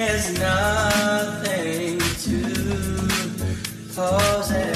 There's nothing to force it.